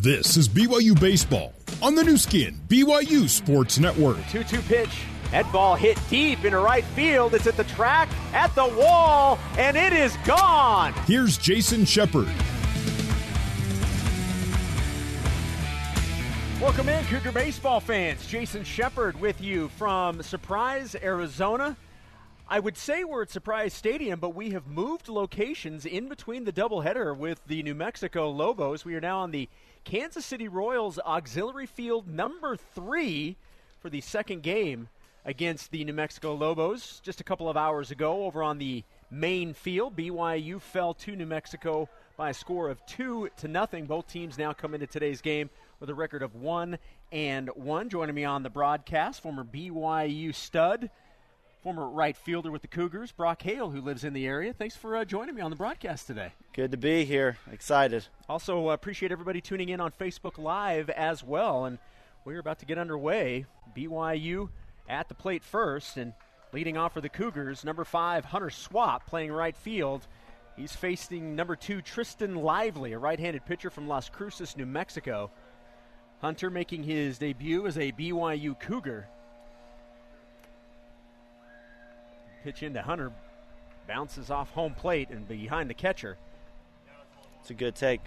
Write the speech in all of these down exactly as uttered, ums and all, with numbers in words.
This is B Y U Baseball on the new skin, B Y U Sports Network. two two pitch. That ball hit deep into right field. It's at the track, at the wall, and it is gone. Here's Jason Shepard. Welcome in, Cougar baseball fans. Jason Shepard with you from Surprise, Arizona. I would say we're at Surprise Stadium, but we have moved locations in between the doubleheader with the New Mexico Lobos. We are now on the Kansas City Royals auxiliary field number three for the second game against the New Mexico Lobos. Just a couple of hours ago over on the main field, B Y U fell to New Mexico by a score of two to nothing. Both teams now come into today's game with a record of one and one. Joining me on the broadcast, former B Y U stud, former right fielder with the Cougars, Brock Hale, who lives in the area. Thanks for uh, joining me on the broadcast today. Good to be here. Excited. Also uh, appreciate everybody tuning in on Facebook Live as well. And we're about to get underway. B Y U at the plate first. And leading off for the Cougars, number five, Hunter Swapp, playing right field. He's facing number two, Tristan Lively, a right-handed pitcher from Las Cruces, New Mexico. Hunter making his debut as a B Y U Cougar. Pitch into Hunter, bounces off home plate and behind the catcher. It's a good take.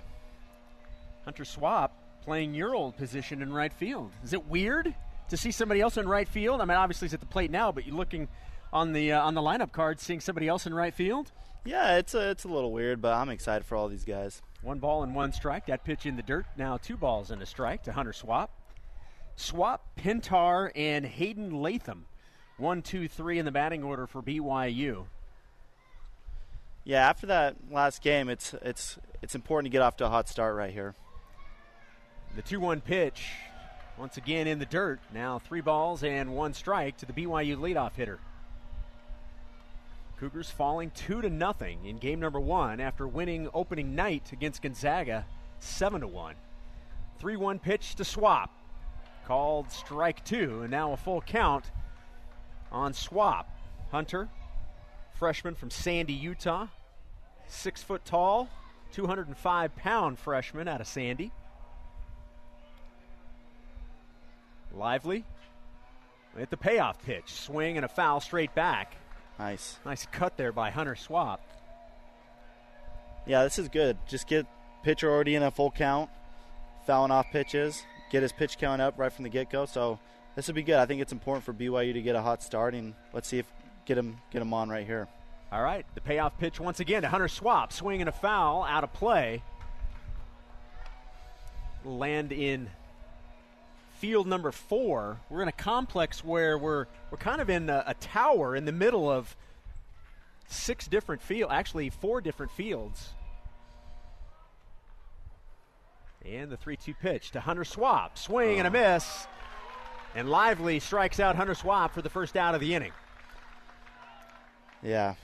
Hunter Swapp playing your old position in right field. Is it weird to see somebody else in right field? I mean, obviously he's at the plate now, but you're looking on the uh, on the lineup card, seeing somebody else in right field. Yeah, it's a it's a little weird, but I'm excited for all these guys. One ball and one strike. That pitch in the dirt. Now two balls and a strike to Hunter Swapp. Swapp, Pintar, and Hayden Latham. One, two, three in the batting order for B Y U. Yeah, after that last game, it's it's it's important to get off to a hot start right here. The two one pitch, once again in the dirt. Now three balls and one strike to the B Y U leadoff hitter. Cougars falling two to nothing in game number one after winning opening night against Gonzaga, seven to one. three one pitch to Swapp, called strike two, and now a full count on Swapp. Hunter, freshman from Sandy, Utah, six foot tall, two hundred five pound freshman out of Sandy. Lively at the payoff pitch, swing and a foul straight back. Nice, nice cut there by Hunter Swapp. Yeah, this is good. Just get pitcher already in a full count, fouling off pitches, get his pitch count up right from the get go. So this would be good. I think it's important for B Y U to get a hot start, and let's see if get him get him on right here. All right, the payoff pitch once again to Hunter Swapp, swing and a foul, out of play. Land in field number four. We're in a complex where we're we're kind of in a, a tower in the middle of six different field, actually four different fields. And the three two pitch to Hunter Swapp, swing oh. and a miss. And Lively strikes out Hunter Swapp for the first out of the inning. Yeah.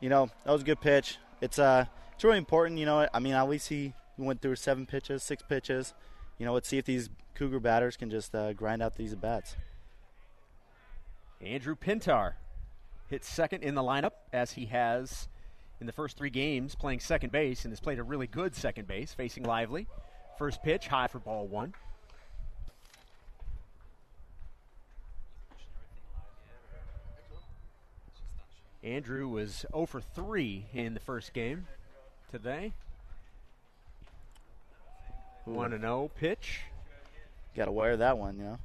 You know, that was a good pitch. It's uh, it's really important, you know. I mean, at least he went through seven pitches, six pitches. You know, let's see if these Cougar batters can just uh, grind out these at-bats. Andrew Pintar hits second in the lineup, as he has in the first three games, playing second base, and has played a really good second base, facing Lively. First pitch, high for ball one. Andrew was zero for three in the first game today. one and oh pitch. Got to wire that one, you know.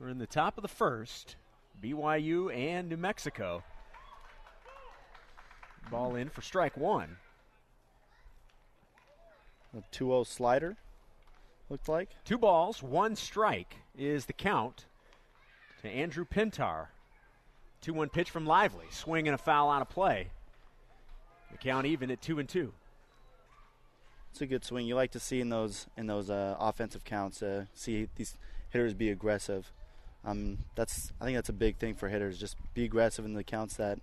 We're in the top of the first. B Y U and New Mexico. Ball in for strike one. A two oh slider, looked like. Two balls, one strike is the count to Andrew Pintar. two one pitch from Lively. Swing and a foul out of play. The count even at two and two. It's a good swing. You like to see in those in those uh, offensive counts, uh, see these hitters be aggressive. Um, that's I think that's a big thing for hitters. Just be aggressive in the counts that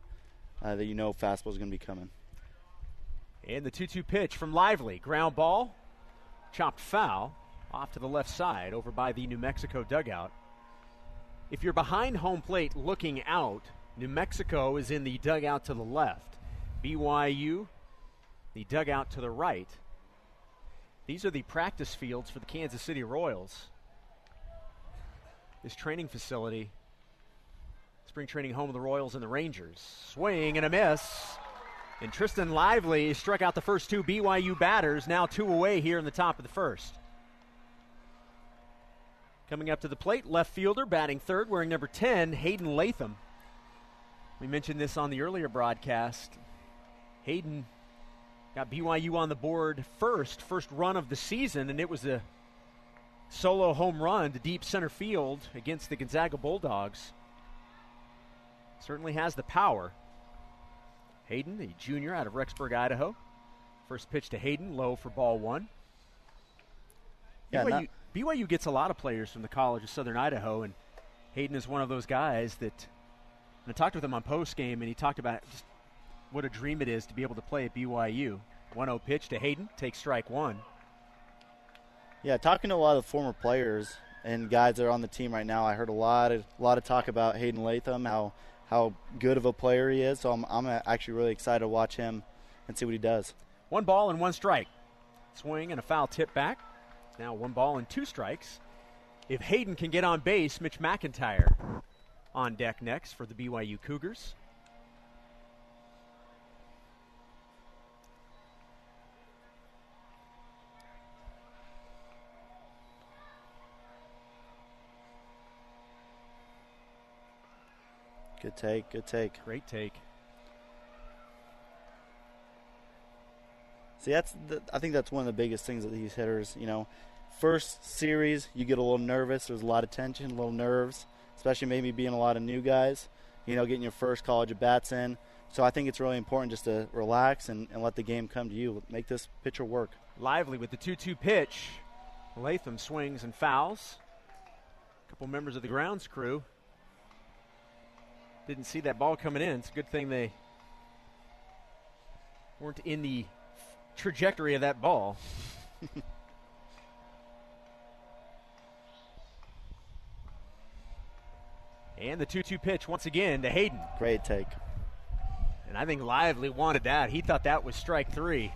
Uh, that you know fastball is going to be coming. And the two two pitch from Lively. Ground ball. Chopped foul off to the left side over by the New Mexico dugout. If you're behind home plate looking out, New Mexico is in the dugout to the left. B Y U, the dugout to the right. These are the practice fields for the Kansas City Royals. This training facility, spring training home of the Royals and the Rangers. Swing and a miss. And Tristan Lively struck out the first two B Y U batters, now two away here in the top of the first. Coming up to the plate, left fielder, batting third, wearing number ten, Hayden Latham. We mentioned this on the earlier broadcast. Hayden got B Y U on the board first, first run of the season, and it was a solo home run to deep center field against the Gonzaga Bulldogs. Certainly has the power. Hayden, the junior out of Rexburg, Idaho. First pitch to Hayden, low for ball one. Yeah, B Y U, B Y U gets a lot of players from the College of Southern Idaho, and Hayden is one of those guys that, and I talked with him on postgame, and he talked about just what a dream it is to be able to play at B Y U. one oh pitch to Hayden, takes strike one. Yeah, talking to a lot of former players and guys that are on the team right now, I heard a lot of a lot of talk about Hayden Latham, how how good of a player he is. So I'm I'm actually really excited to watch him and see what he does. One ball and one strike. Swing and a foul tip back. Now one ball and two strikes. If Hayden can get on base, Mitch McIntyre on deck next for the B Y U Cougars. Good take, good take. Great take. See, that's the, I think that's one of the biggest things that these hitters, you know, first series, you get a little nervous. There's a lot of tension, a little nerves, especially maybe being a lot of new guys, you know, getting your first college at-bats in. So I think it's really important just to relax and, and let the game come to you. Make this pitcher work. Lively with the two two pitch. Latham swings and fouls. A couple members of the grounds crew didn't see that ball coming in. It's a good thing they weren't in the trajectory of that ball. And the two two pitch once again to Hayden. Great take. And I think Lively wanted that. He thought that was strike three.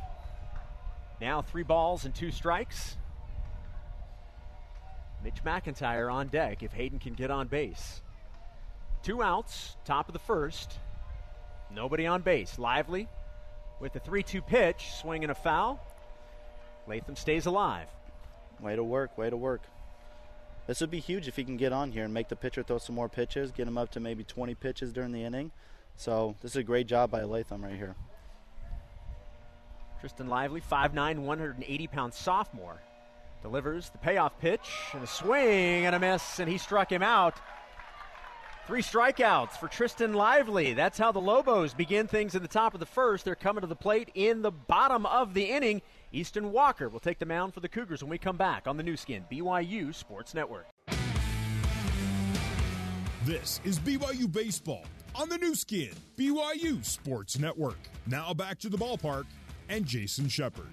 Now three balls and two strikes. Mitch McIntyre on deck if Hayden can get on base. Two outs, top of the first. Nobody on base. Lively with the three two pitch, swing and a foul. Latham stays alive. Way to work, way to work. This would be huge if he can get on here and make the pitcher throw some more pitches, get him up to maybe twenty pitches during the inning. So this is a great job by Latham right here. Tristan Lively, five nine, one eighty pound sophomore, delivers the payoff pitch and a swing and a miss, and he struck him out. Three strikeouts for Tristan Lively. That's how the Lobos begin things in the top of the first. They're coming to the plate in the bottom of the inning. Easton Walker will take the mound for the Cougars when we come back on the new skin, B Y U Sports Network. This is B Y U Baseball on the new skin, B Y U Sports Network. Now back to the ballpark and Jason Shepard.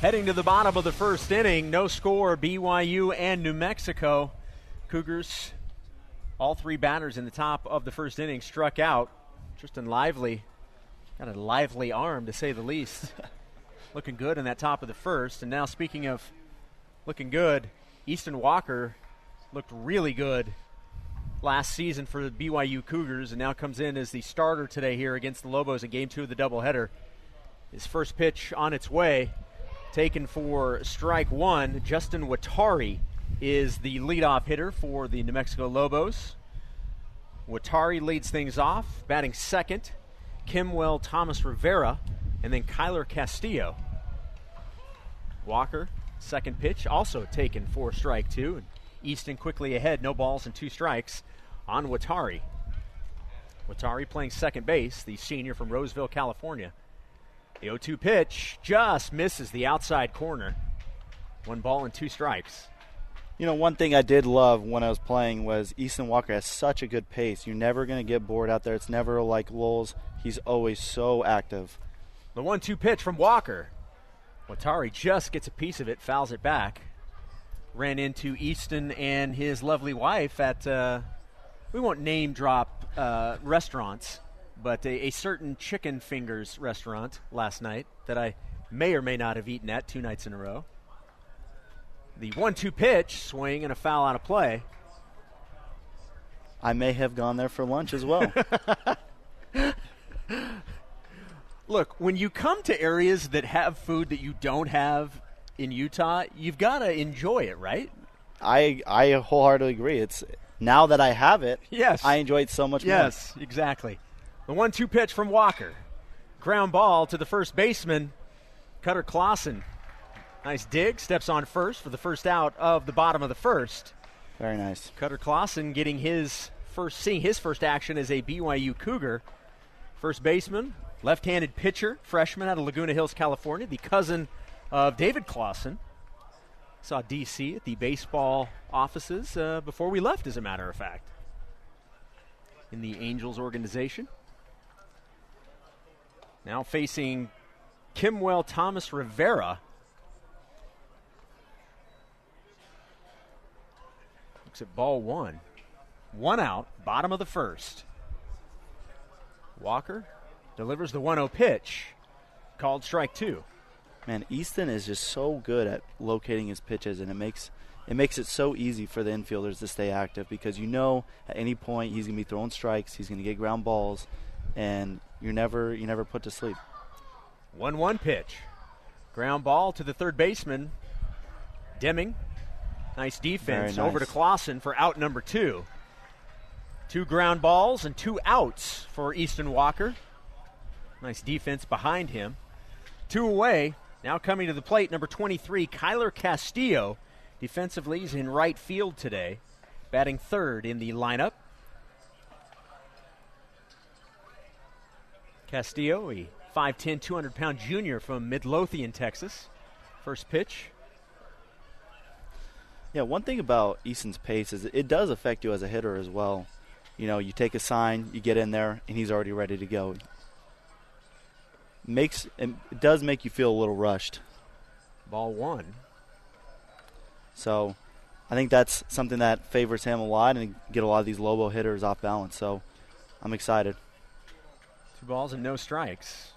Heading to the bottom of the first inning, no score, B Y U and New Mexico. Cougars, all three batters in the top of the first inning struck out. Tristan Lively got a lively arm, to say the least. Looking good in that top of the first. And now, speaking of looking good, Easton Walker looked really good last season for the B Y U Cougars and now comes in as the starter today here against the Lobos in game two of the doubleheader. His first pitch on its way, taken for strike one. Justin Watari is the leadoff hitter for the New Mexico Lobos. Watari leads things off, batting second, Kimwell Thomas Rivera, and then Kyler Castillo. Walker, second pitch, also taken for strike two. And Easton quickly ahead, no balls and two strikes on Watari. Watari playing second base, the senior from Roseville, California. The oh two pitch just misses the outside corner. One ball and two strikes. You know, one thing I did love when I was playing was Easton Walker has such a good pace. You're never going to get bored out there. It's never like lulls. He's always so active. The one two pitch from Walker. Watari just gets a piece of it, fouls it back. Ran into Easton and his lovely wife at, uh, we won't name drop uh, restaurants, but a, a certain Chicken Fingers restaurant last night that I may or may not have eaten at two nights in a row. The one two pitch, swing, and a foul out of play. I may have gone there for lunch as well. Look, when you come to areas that have food that you don't have in Utah, you've got to enjoy it, right? I I wholeheartedly agree. It's now that I have it, yes, I enjoy it so much yes, more. Yes, exactly. The one two pitch from Walker. Ground ball to the first baseman, Cutter Klaassen. Nice dig, steps on first for the first out of the bottom of the first. Very nice. Cutter Klaassen getting his first, seeing his first action as a B Y U Cougar. First baseman, left-handed pitcher, freshman out of Laguna Hills, California, the cousin of David Klaassen. Saw D C at the baseball offices uh, before we left, as a matter of fact, in the Angels organization. Now facing Kimwell Thomas Rivera. Looks at ball one. One out, bottom of the first. Walker delivers the one oh pitch. Called strike two. Man, Easton is just so good at locating his pitches, and it makes it makes it so easy for the infielders to stay active, because you know at any point he's going to be throwing strikes, he's going to get ground balls, and you're never, you're never put to sleep. one one pitch. Ground ball to the third baseman, Deming. Nice defense. Nice. Over to Klaassen for out number two. Two ground balls and two outs for Easton Walker. Nice defense behind him. Two away. Now coming to the plate, number twenty-three, Kyler Castillo. Defensively, he's in right field today, batting third in the lineup. Castillo, a five ten, two hundred pound junior from Midlothian, Texas. First pitch. Yeah, one thing about Easton's pace is it does affect you as a hitter as well. You know, you take a sign, you get in there, and he's already ready to go. Makes it does make you feel a little rushed. Ball one. So I think that's something that favors him a lot and get a lot of these Lobo hitters off balance. So I'm excited. Two balls and no strikes.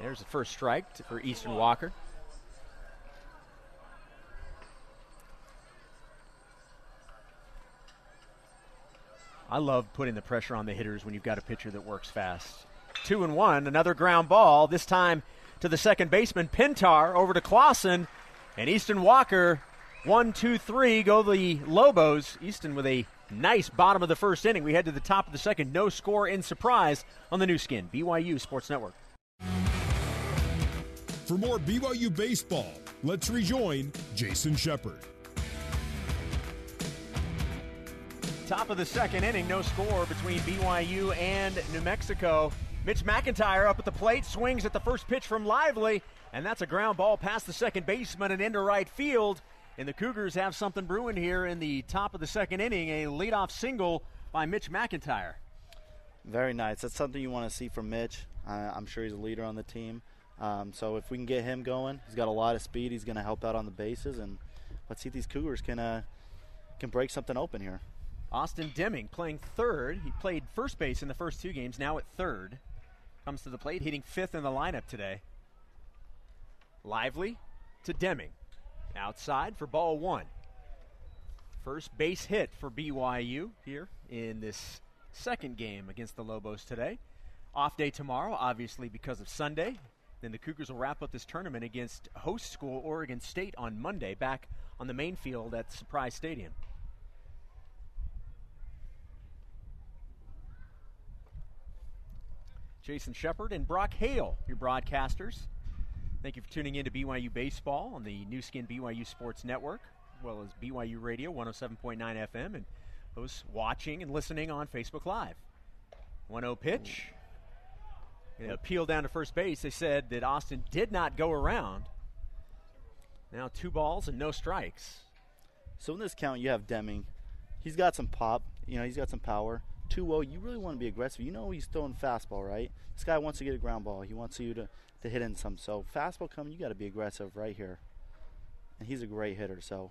There's the first strike for Easton Walker. I love putting the pressure on the hitters when you've got a pitcher that works fast. Two and one, another ground ball, this time to the second baseman, Pintar, over to Klaassen, and Easton Walker, one, two, three, go the Lobos. Easton with a nice bottom of the first inning. We head to the top of the second, no score in Surprise on the new skin, B Y U Sports Network. For more B Y U baseball, let's rejoin Jason Shepard. Top of the second inning, no score between B Y U and New Mexico. Mitch McIntyre up at the plate, swings at the first pitch from Lively, and that's a ground ball past the second baseman and into right field. And the Cougars have something brewing here in the top of the second inning, a leadoff single by Mitch McIntyre. Very nice. That's something you want to see from Mitch. Uh, I'm sure he's a leader on the team. Um, so if we can get him going, he's got a lot of speed. He's going to help out on the bases, and let's see if these Cougars can uh, can break something open here. Austin Deming playing third. He played first base in the first two games, now at third. Comes to the plate, hitting fifth in the lineup today. Lively to Deming. Outside for ball one. First base hit for B Y U here in this second game against the Lobos today. Off day tomorrow, obviously, because of Sunday. Then the Cougars will wrap up this tournament against host school Oregon State on Monday, back on the main field at Surprise Stadium. Jason Shepard and Brock Hale, your broadcasters. Thank you for tuning in to B Y U Baseball on the new skin B Y U Sports Network, as well as B Y U Radio one oh seven point nine F M, and those watching and listening on Facebook Live. one oh pitch. An appeal down to first base. They said that Austin did not go around. Now two balls and no strikes. So in this count, you have Deming. He's got some pop. You know, he's got some power. two oh, you really want to be aggressive. You know he's throwing fastball, right? This guy wants to get a ground ball. He wants you to, to hit in some. So fastball coming, you got to be aggressive right here. And he's a great hitter, so.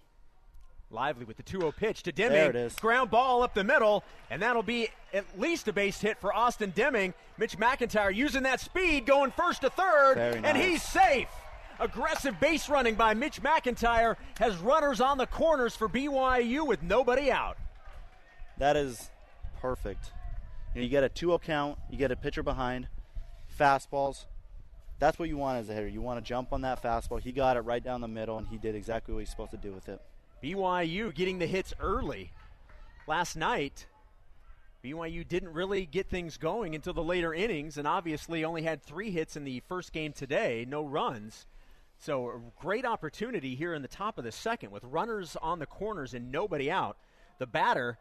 Lively with the two oh pitch to Deming. There it is. Ground ball up the middle, and that'll be at least a base hit for Austin Deming. Mitch McIntyre using that speed, going first to third, nice. And he's safe. Aggressive base running by Mitch McIntyre has runners on the corners for B Y U with nobody out. That is perfect. You know, you get a two oh count, you get a pitcher behind, fastballs. That's what you want as a hitter. You want to jump on that fastball. He got it right down the middle, and he did exactly what he's supposed to do with it. B Y U getting the hits early. Last night, B Y U didn't really get things going until the later innings, and obviously only had three hits in the first game today, no runs. So a great opportunity here in the top of the second with runners on the corners and nobody out. The batter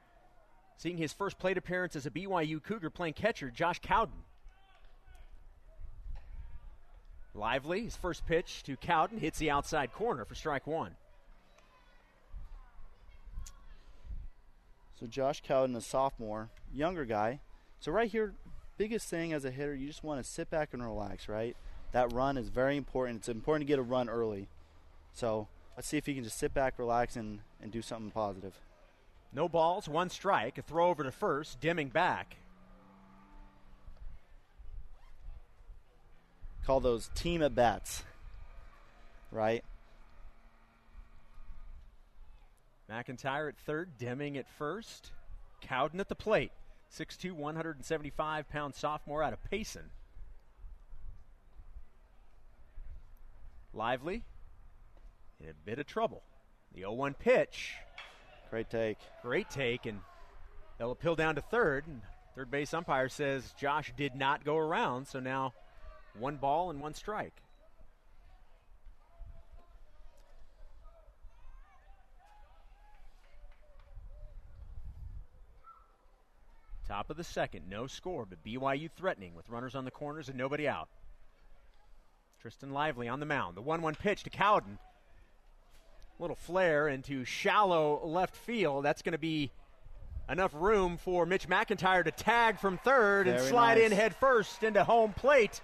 seeing his first plate appearance as a B Y U Cougar, playing catcher, Josh Cowden. Lively, his first pitch to Cowden, hits the outside corner for strike one. So Josh Cowden, a sophomore, younger guy. So right here, biggest thing as a hitter, you just want to sit back and relax, right? That run is very important. It's important to get a run early. So let's see if he can just sit back, relax, and, and do something positive. No balls, one strike, a throw over to first, Deming back. Call those team at-bats, right? McIntyre at third, Deming at first, Cowden at the plate. six two, one seventy-five pound sophomore out of Payson. Lively in a bit of trouble. The oh one pitch. Great take. Great take, and they'll appeal down to third. And third base umpire says Josh did not go around, so now one ball and one strike. Top of the second, no score, but B Y U threatening with runners on the corners and nobody out. Tristan Lively on the mound. The one one pitch to Cowden. Little flare into shallow left field. That's going to be enough room for Mitch McIntyre to tag from third and slide in head first into home plate.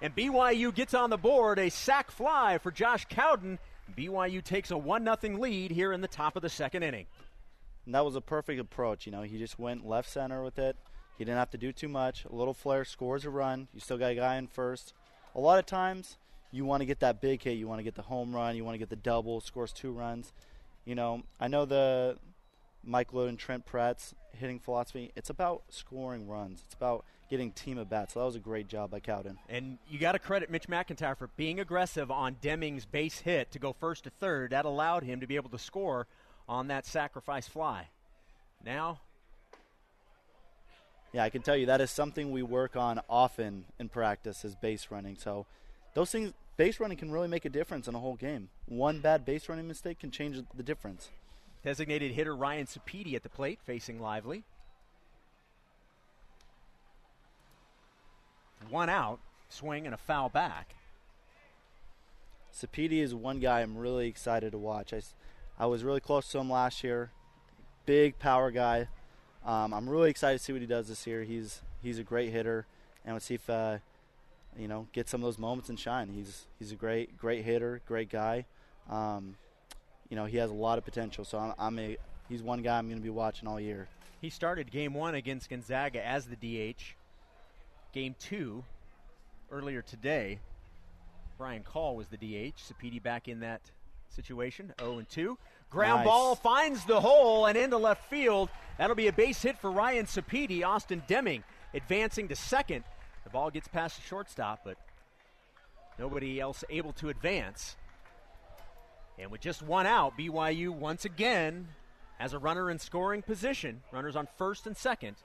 And B Y U gets on the board, a sac fly for Josh Cowden. B Y U takes a one nothing lead here in the top of the second inning. And that was a perfect approach. You know, he just went left center with it. He didn't have to do too much. A little flare, scores a run. You still got a guy in first. A lot of times you want to get that big hit. You want to get the home run. You want to get the double, scores two runs. You know, I know the Mike Littlewood and Trent Pratt's hitting philosophy. It's about scoring runs. It's about getting team at bats. So that was a great job by Cowden. And you got to credit Mitch McIntyre for being aggressive on Deming's base hit to go first to third. That allowed him to be able to score on that sacrifice fly. Now. Yeah, I can tell you that is something we work on often in practice, is base running. So those things, base running can really make a difference in a whole game. One bad base running mistake can change the difference. Designated hitter Ryan Cepedi at the plate facing Lively. One out, swing and a foul back. Cepedi is one guy I'm really excited to watch. I I was really close to him last year. Big power guy. Um, I'm really excited to see what he does this year. He's he's a great hitter, and we'll see if uh, you know get some of those moments and shine. He's he's a great great hitter, great guy. Um, you know he has a lot of potential. So I'm, I'm a, he's one guy I'm going to be watching all year. He started game one against Gonzaga as the D H. Game two earlier today, Brian Call was the D H. Cepedi back in that situation, oh and two. Ground nice. Ball finds the hole and into left field. That'll be a base hit for Ryan Cepedi. Austin Deming advancing to second. The ball gets past the shortstop, but nobody else able to advance. And with just one out, B Y U once again has a runner in scoring position. Runners on first and second,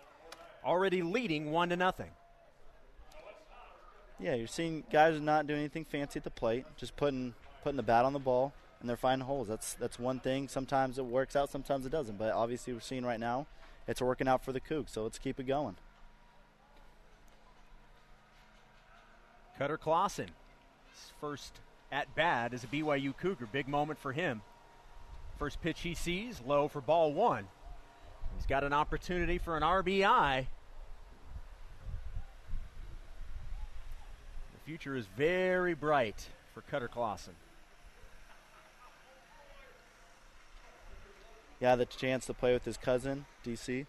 already leading one to nothing. Yeah, you're seeing guys not doing anything fancy at the plate, just putting putting the bat on the ball, and they're finding holes. That's that's one thing. Sometimes it works out, sometimes it doesn't. But obviously we're seeing right now it's working out for the Cougs, so let's keep it going. Cutter Klaassen, his first at-bat as a B Y U Cougar. Big moment for him. First pitch he sees, low for ball one. He's got an opportunity for an R B I. The future is very bright for Cutter Klaassen. Yeah, the chance to play with his cousin, D C.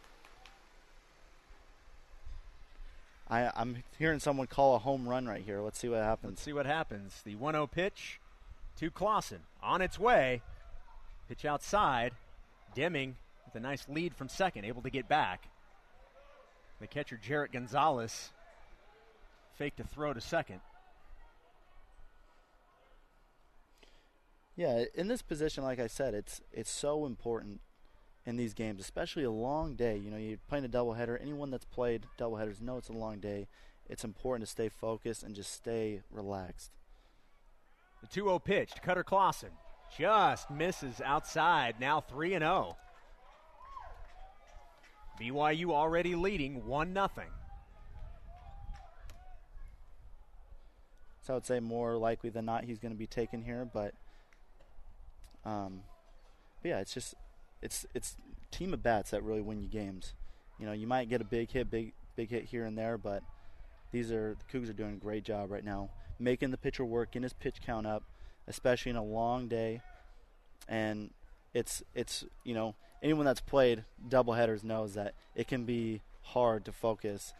I, I'm hearing someone call a home run right here. Let's see what happens. Let's see what happens. The one oh pitch to Klaassen. On its way. Pitch outside. Deming with a nice lead from second, able to get back. The catcher, Jarrett Gonzalez, faked a throw to second. Yeah, in this position, like I said, it's it's so important in these games, especially a long day. You know, you're playing a doubleheader. Anyone that's played doubleheaders knows it's a long day. It's important to stay focused and just stay relaxed. The two oh pitch to Cutter Klaassen. Just misses outside. Now three and oh. B Y U already leading one nothing. So I would say more likely than not he's going to be taken here, but Um, but yeah, it's just it's it's team at bats that really win you games. You know, you might get a big hit, big big hit here and there, but these are the Cougs are doing a great job right now, making the pitcher work, getting his pitch count up, especially in a long day. And it's it's you know, anyone that's played doubleheaders knows that it can be hard to focus,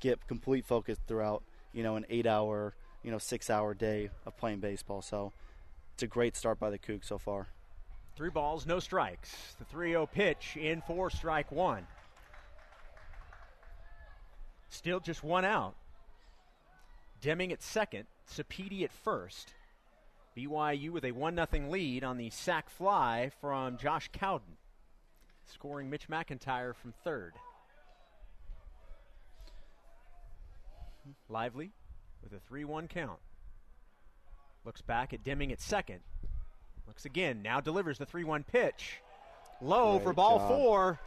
get complete focus throughout you know an eight hour you know six hour day of playing baseball. So it's a great start by the Cougs so far. Three balls, no strikes. The three oh pitch in for strike one. Still just one out. Deming at second, Cepedi at first. B Y U with a one nothing lead on the sac fly from Josh Cowden, scoring Mitch McIntyre from third. Lively with a three one count. Looks back at Deming at second. Looks again. Now delivers the three one pitch. Low Great for ball job. four.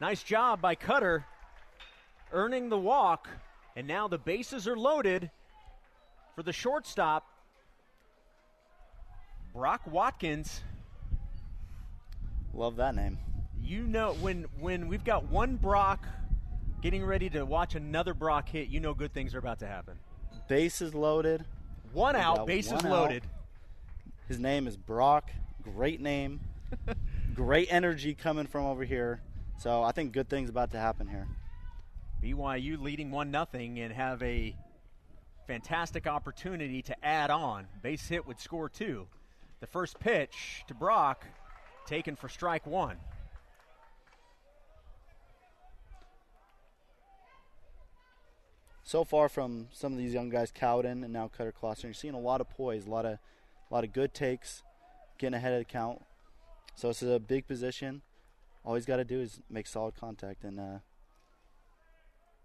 Nice job by Cutter. Earning the walk. And now the bases are loaded for the shortstop, Brock Watkins. Love that name. You know, when, when we've got one Brock getting ready to watch another Brock hit, you know good things are about to happen. Bases loaded. One out, bases loaded. His name is Brock. Great name. Great energy coming from over here. So I think good things about to happen here. B Y U leading one nothing and have a fantastic opportunity to add on. Base hit would score two. The first pitch to Brock, taken for strike one. So far from some of these young guys, Cowden and now Cutter Klaassen, you're seeing a lot of poise, a lot of, a lot of good takes, getting ahead of the count. So this is a big position. All he's got to do is make solid contact and uh,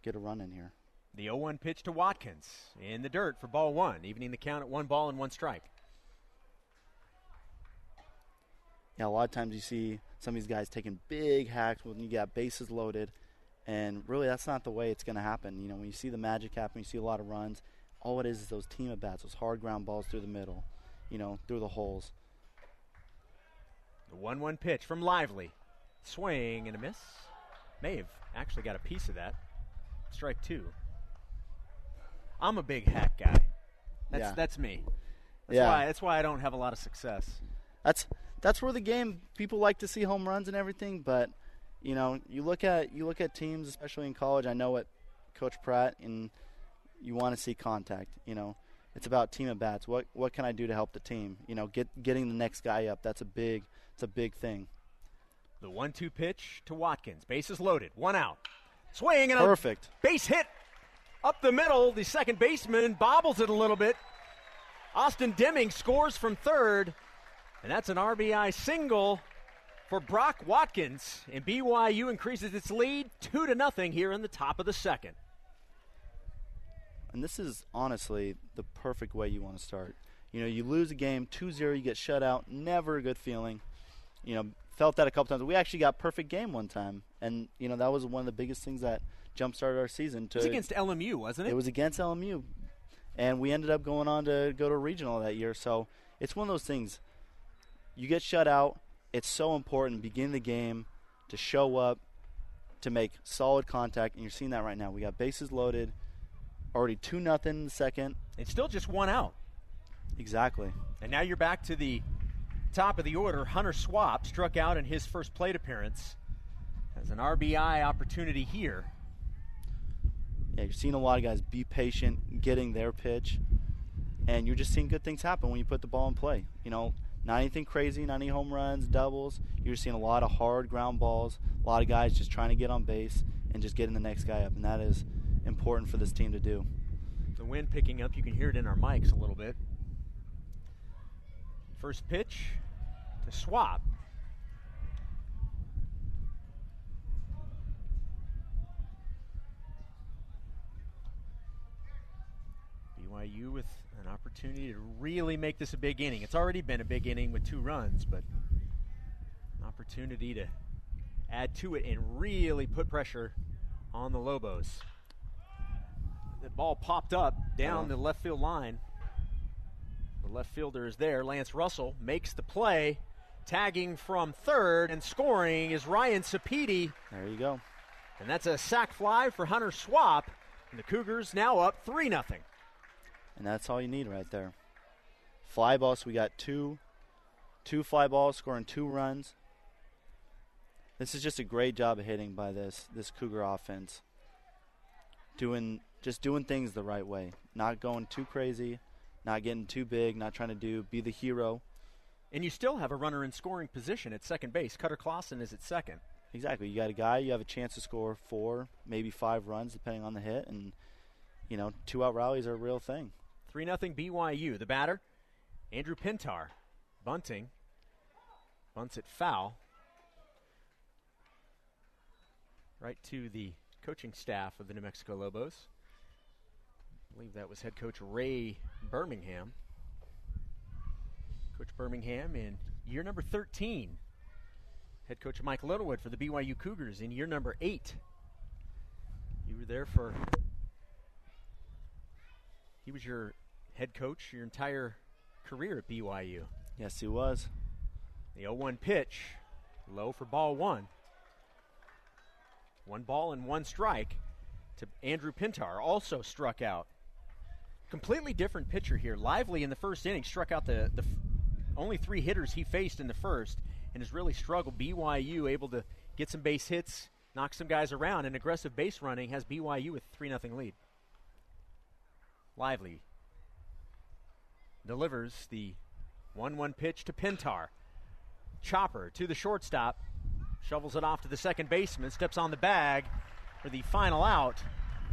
get a run in here. The oh one pitch to Watkins in the dirt for ball one, evening the count at one ball and one strike. Yeah, a lot of times you see some of these guys taking big hacks when you got bases loaded. And really, that's not the way it's going to happen. You know, when you see the magic happen, you see a lot of runs. All it is is those team at-bats, those hard ground balls through the middle, you know, through the holes. The one one pitch from Lively. Swing and a miss. May have actually got a piece of that. Strike two. I'm a big hack guy. That's yeah. that's me. That's yeah. why that's why I don't have a lot of success. That's that's where the game, people like to see home runs and everything, but you know, you look at you look at teams, especially in college. I know what Coach Pratt, and you want to see contact. You know, it's about team at bats. What what can I do to help the team? You know, get getting the next guy up. That's a big it's a big thing. The one two pitch to Watkins. Bases loaded. One out. Swing and perfect. A base hit up the middle. The second baseman bobbles it a little bit. Austin Deming scores from third, and that's an R B I single for Brock Watkins, and B Y U increases its lead two to nothing here in the top of the second. And this is honestly the perfect way you want to start. You know, you lose a game two zero, you get shut out, never a good feeling. You know, felt that a couple times. We actually got perfect game one time, and you know that was one of the biggest things that jump started our season. To, it was against L M U, wasn't it? It was against L M U, and we ended up going on to go to regional that year. So it's one of those things. You get shut out. It's so important to begin the game, to show up, to make solid contact, and you're seeing that right now. We got bases loaded, already two nothing in the second. It's still just one out. Exactly. And now you're back to the top of the order. Hunter Swapp struck out in his first plate appearance. Has an R B I opportunity here. Yeah, you're seeing a lot of guys be patient, getting their pitch, and you're just seeing good things happen when you put the ball in play. You know, not anything crazy, not any home runs, doubles. You're seeing a lot of hard ground balls, a lot of guys just trying to get on base and just getting the next guy up, and that is important for this team to do. The wind picking up, you can hear it in our mics a little bit. First pitch to Swapp. B Y U with an opportunity to really make this a big inning. It's already been a big inning with two runs, but an opportunity to add to it and really put pressure on the Lobos. The ball popped up down the left field line. The left fielder is there. Lance Russell makes the play, tagging from third, and scoring is Ryan Cepedi. There you go. And that's a sac fly for Hunter Swapp, and the Cougars now up three nothing. And that's all you need right there. Fly ball, so we got two, two fly balls, scoring two runs. This is just a great job of hitting by this this Cougar offense. Doing just doing things the right way, not going too crazy, not getting too big, not trying to do be the hero. And you still have a runner in scoring position at second base. Cutter Klaassen is at second. Exactly. You got a guy, you have a chance to score four, maybe five runs, depending on the hit. And, you know, two-out rallies are a real thing. three nothing B Y U. The batter, Andrew Pintar. Bunting. Bunts at foul. Right to the coaching staff of the New Mexico Lobos. I believe that was head coach Ray Birmingham. Coach Birmingham in year number thirteen. Head coach Mike Littlewood for the B Y U Cougars in year number eight. You were there for, he was your head coach your entire career at B Y U. Yes, he was. The oh one pitch, low for ball one. One ball and one strike to Andrew Pintar, also struck out. Completely different pitcher here. Lively in the first inning struck out the, the f- only three hitters he faced in the first and has really struggled. B Y U able to get some base hits, knock some guys around, and aggressive base running has B Y U with a three nothing lead. Lively delivers the one one pitch to Pintar. Chopper to the shortstop, shovels it off to the second baseman, steps on the bag for the final out.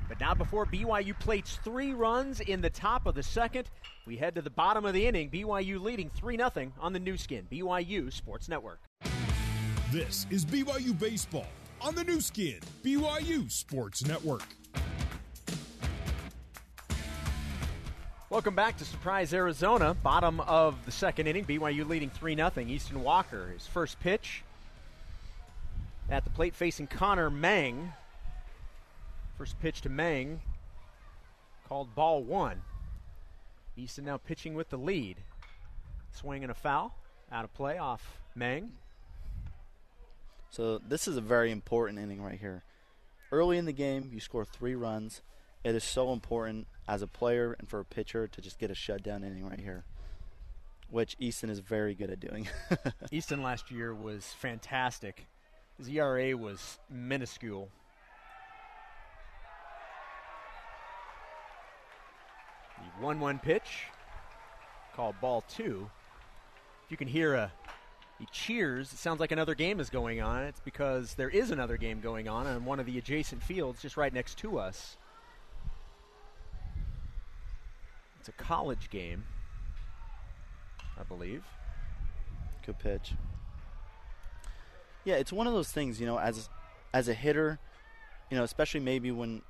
But now before B Y U plates three runs in the top of the second, we head to the bottom of the inning. B Y U leading three nothing on the new skin, B Y U Sports Network. This is B Y U Baseball on the new skin, B Y U Sports Network. Welcome back to Surprise, Arizona. Bottom of the second inning, B Y U leading three nothing. Easton Walker, his first pitch at the plate facing Connor Mang. First pitch to Mang, called ball one. Easton now pitching with the lead. Swing and a foul, out of play off Mang. So this is a very important inning right here. Early in the game, you score three runs. It is so important as a player and for a pitcher to just get a shutdown inning right here, which Easton is very good at doing. Easton last year was fantastic. His E R A was minuscule. The one one pitch, called ball two. If you can hear a, he cheers, it sounds like another game is going on. It's because there is another game going on on one of the adjacent fields just right next to us. It's a college game, I believe. Good pitch. Yeah, it's one of those things, you know, as as a hitter, you know, especially maybe when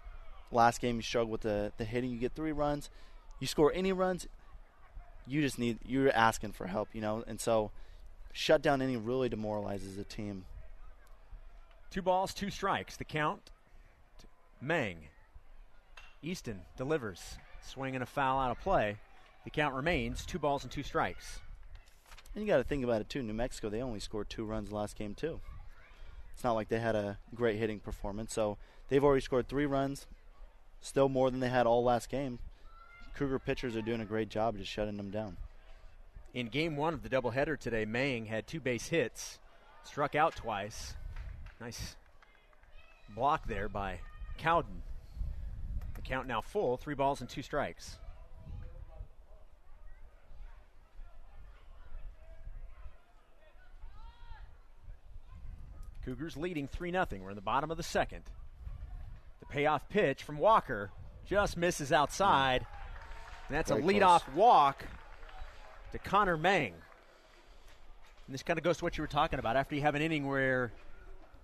last game you struggled with the, the hitting, you get three runs. You score any runs, you just need, you're asking for help, you know. And so shutdown inning really demoralizes the team. Two balls, two strikes. The count, Mang. Easton delivers. Swing and a foul out of play. The count remains two balls and two strikes. And you got to think about it, too. New Mexico, they only scored two runs last game, too. It's not like they had a great hitting performance. So they've already scored three runs, still more than they had all last game. Cougar pitchers are doing a great job of just shutting them down. In game one of the doubleheader today, Mang had two base hits, struck out twice. Nice block there by Cowden. The count now full, three balls and two strikes. Cougars leading three nothing. We're in the bottom of the second. The payoff pitch from Walker just misses outside. And that's very a leadoff close. Walk to Connor Mang. And this kind of goes to what you were talking about. After you have an inning where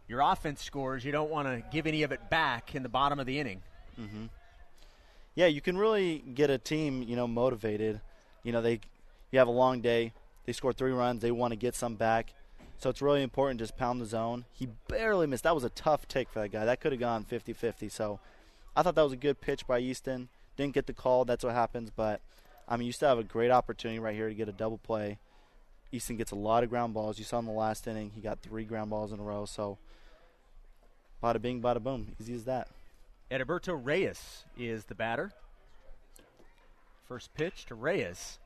your offense scores, you don't want to give any of it back in the bottom of the inning. Mm-hmm. Yeah, you can really get a team, you know, motivated. You know, they you have a long day. They score three runs. They want to get some back. So it's really important to just pound the zone. He barely missed. That was a tough take for that guy. That could have gone fifty-fifty. So I thought that was a good pitch by Easton. Didn't get the call. That's what happens. But, I mean, you still have a great opportunity right here to get a double play. Easton gets a lot of ground balls. You saw in the last inning he got three ground balls in a row. So bada bing, bada boom. Easy as that. Eriberto Reyes is the batter. First pitch to Reyes.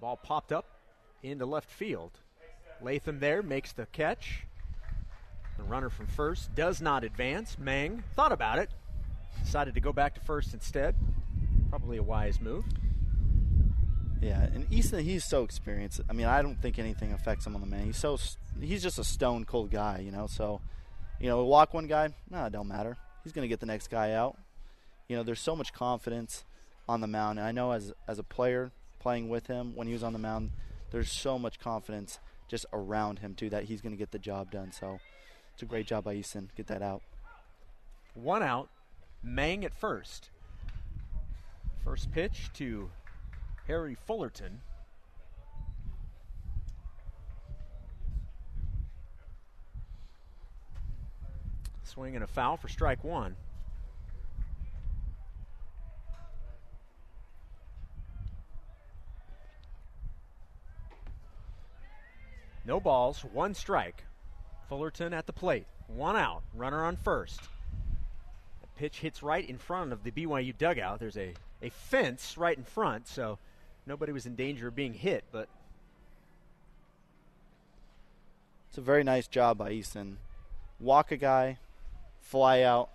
Ball popped up into left field. Latham there makes the catch. The runner from first does not advance. Mang thought about it. Decided to go back to first instead. Probably a wise move. Yeah, and Easton, he's so experienced. I mean, I don't think anything affects him on the man. He's so he's just a stone-cold guy, you know. So, you know, walk one guy, no, it don't matter. He's going to get the next guy out. You know, there's so much confidence on the mound. And I know as as a player playing with him when he was on the mound, there's so much confidence just around him, too, that he's going to get the job done. So it's a great job by Easton. Get that out. One out. Mang at first. First pitch to Harry Fullerton. Swing and a foul for strike one. No balls, one strike. Fullerton at the plate, one out, runner on first. The pitch hits right in front of the B Y U dugout. There's a, a fence right in front, so nobody was in danger of being hit, but. It's a very nice job by Easton. Walk a guy, fly out,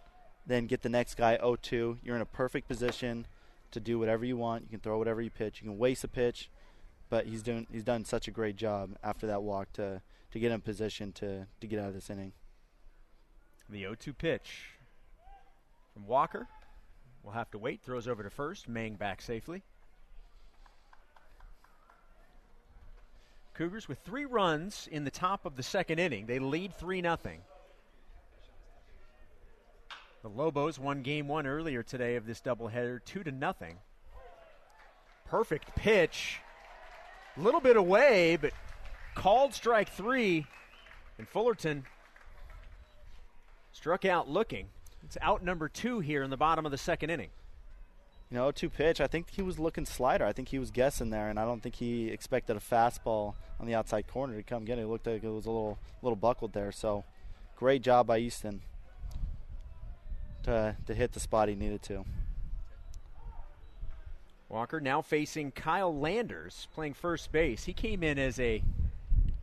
then get the next guy oh two. You're in a perfect position to do whatever you want. You can throw whatever you pitch. You can waste a pitch. But he's doing he's done such a great job after that walk to, to get in position to, to get out of this inning. The oh two pitch from Walker. We'll have to wait. Throws over to first. Mang back safely. Cougars with three runs in the top of the second inning. They lead three nothing. The Lobos won game one earlier today of this doubleheader, two to nothing. Perfect pitch. A little bit away, but called strike three, and Fullerton struck out looking. It's out number two here in the bottom of the second inning. You know, two pitch, I think he was looking slider. I think he was guessing there, and I don't think he expected a fastball on the outside corner to come get it. It looked like it was a little, little buckled there, so great job by Easton to, to hit the spot he needed to. Walker now facing Kyle Landers, playing first base. He came in as a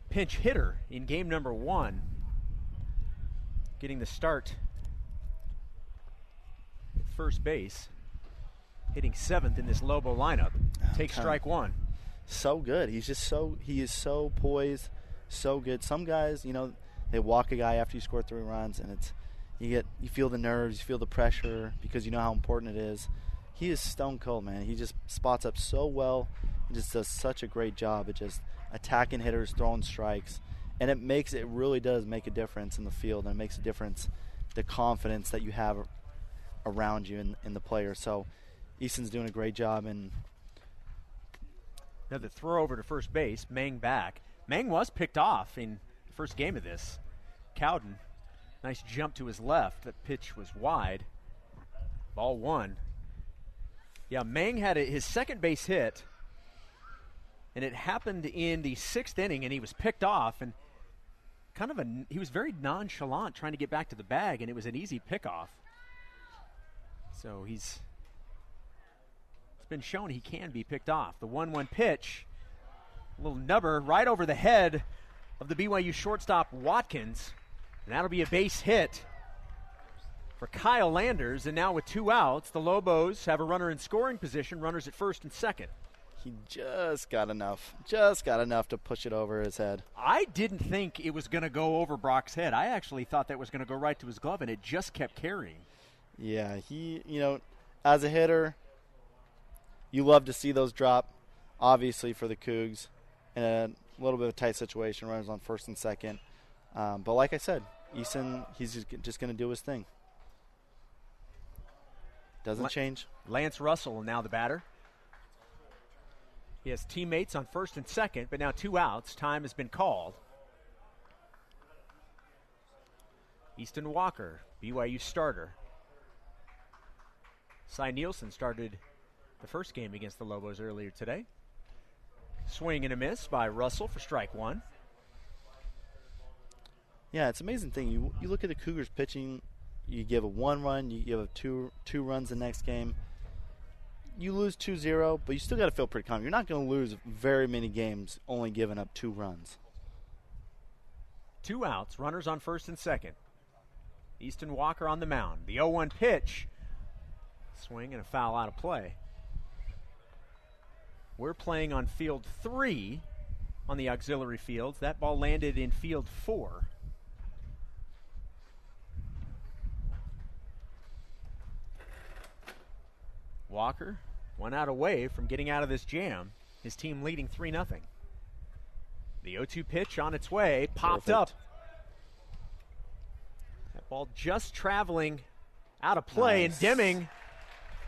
pinch hitter in game number one, getting the start at first base, hitting seventh in this Lobo lineup. Takes strike one. So good. He's just so he is so poised, so good. Some guys, you know, they walk a guy after you score three runs, and it's you get you feel the nerves, you feel the pressure because you know how important it is. He is stone cold, man. He just spots up so well and just does such a great job at just attacking hitters, throwing strikes. And it makes it really does make a difference in the field, and it makes a difference the confidence that you have around you in, in the player. So Easton's doing a great job. And another throw over to first base, Mang back. Mang was picked off in the first game of this. Cowden, nice jump to his left. That pitch was wide. Ball one. Yeah, Mang had a, his second base hit, and it happened in the sixth inning, and he was picked off, and kind of a, he was very nonchalant trying to get back to the bag, and it was an easy pickoff. So he's, it's been shown he can be picked off. The one one pitch, a little nubber right over the head of the B Y U shortstop Watkins, and that'll be a base hit for Kyle Landers. And now with two outs, the Lobos have a runner in scoring position, runners at first and second. He just got enough, just got enough to push it over his head. I didn't think it was going to go over Brock's head. I actually thought that was going to go right to his glove, and it just kept carrying. Yeah, he, you know, as a hitter, you love to see those drop, obviously, for the Cougs. And a little bit of a tight situation, runners on first and second. Um, but like I said, Easton, he's just, just going to do his thing. Doesn't La- change. Lance Russell, now the batter. He has teammates on first and second, but now two outs. Time has been called. Easton Walker, B Y U starter. Cy Nielsen started the first game against the Lobos earlier today. Swing and a miss by Russell for strike one. Yeah, it's an amazing thing. You you look at the Cougars pitching, you give a one run, you give a two two runs the next game. You lose two zero, but you still got to feel pretty calm. You're not going to lose very many games only giving up two runs. Two outs, runners on first and second. Easton Walker on the mound. The oh one pitch. Swing and a foul out of play. We're playing on field three on the auxiliary fields. That ball landed in field four. Walker, one out away from getting out of this jam. His team leading three nothing. The oh two pitch on its way, popped Perfect. up. That ball just traveling out of play, nice. And Deming,